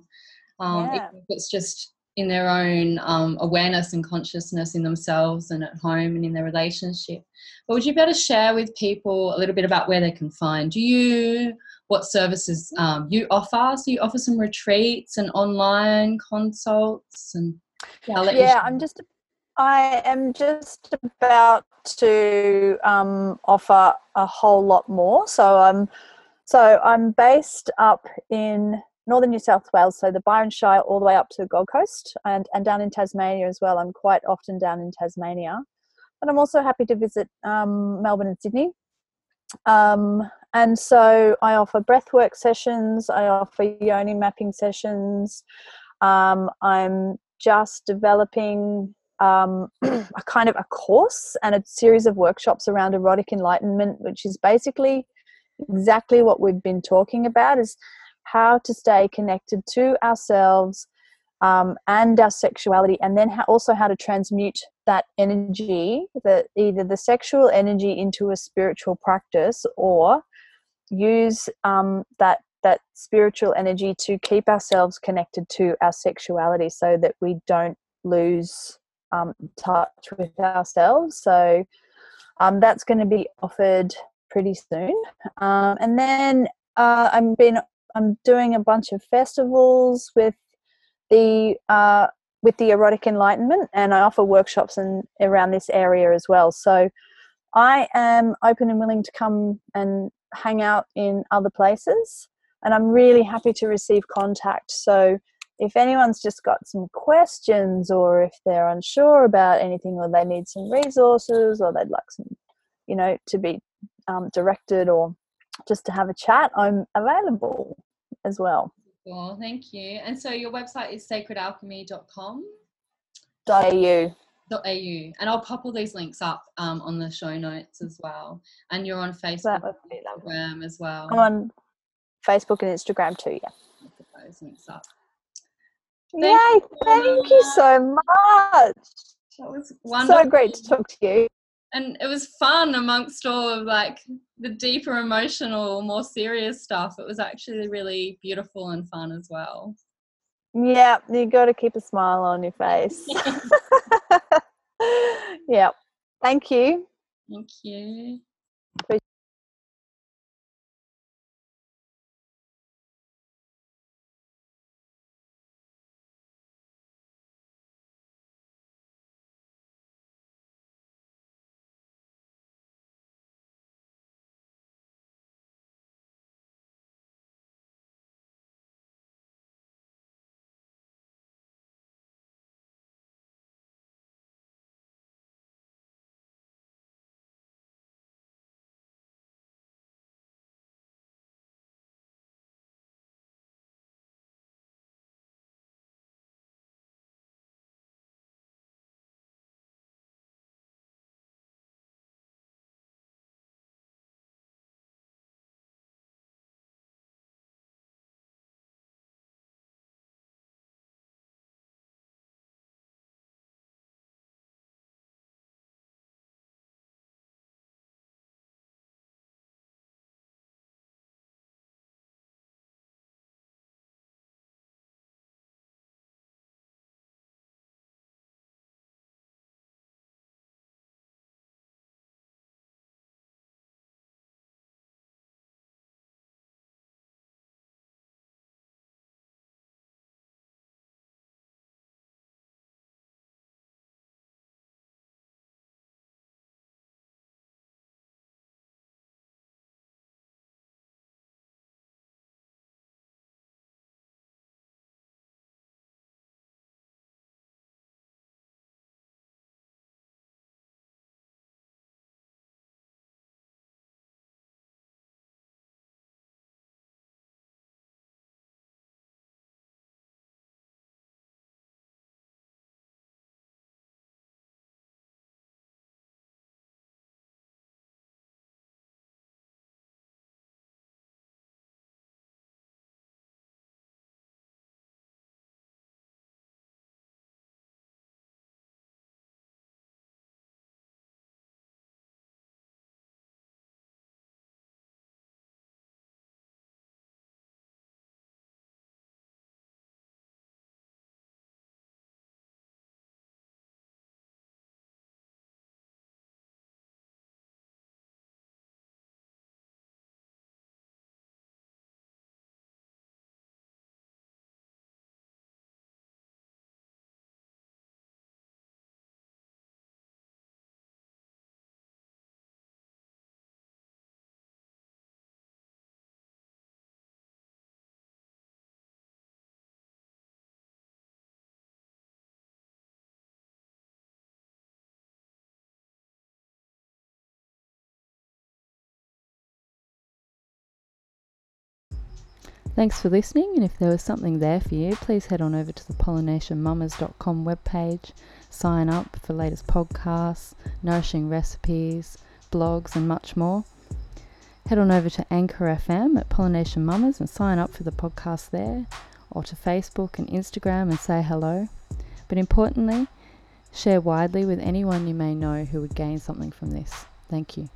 Even if it's just in their own awareness and consciousness in themselves and at home and in their relationship. But would you be able to share with people a little bit about where they can find you, what services you offer? So you offer some retreats and online consults and... I am just about to offer a whole lot more. So I'm based up in northern New South Wales, so the Byron Shire all the way up to the Gold Coast, and down in Tasmania as well. I'm quite often down in Tasmania. But I'm also happy to visit Melbourne and Sydney. And so I offer breathwork sessions. I offer yoni mapping sessions. I'm just developing... a kind of a course and a series of workshops around erotic enlightenment, which is basically exactly what we've been talking about, is how to stay connected to ourselves and our sexuality, and then also how to transmute that energy, either the sexual energy into a spiritual practice, or use that spiritual energy to keep ourselves connected to our sexuality so that we don't lose touch with ourselves. So that's going to be offered pretty soon, and then I'm doing a bunch of festivals with the erotic enlightenment, and I offer workshops around this area as well. So I am open and willing to come and hang out in other places, and I'm really happy to receive contact. So if anyone's just got some questions, or if they're unsure about anything, or they need some resources, or they'd like some, to be directed, or just to have a chat, I'm available as well. Well, thank you. And so your website is sacredalchemy.com.au. And I'll pop all these links up on the show notes as well. And you're on Facebook and Instagram as well. I'm on Facebook and Instagram too, yeah. I'll put those links up. Thank you so much. That was wonderful. So great to talk to you. And it was fun amongst all of the deeper emotional, more serious stuff. It was actually really beautiful and fun as well. Yeah, you got to keep a smile on your face. Yeah. Thank you. Thank you. Thanks for listening, and if there was something there for you, please head on over to the pollinationmamas.com webpage, sign up for latest podcasts, nourishing recipes, blogs and much more. Head on over to Anchor FM at Pollination Mamas and sign up for the podcast there, or to Facebook and Instagram and say hello. But importantly, share widely with anyone you may know who would gain something from this. Thank you.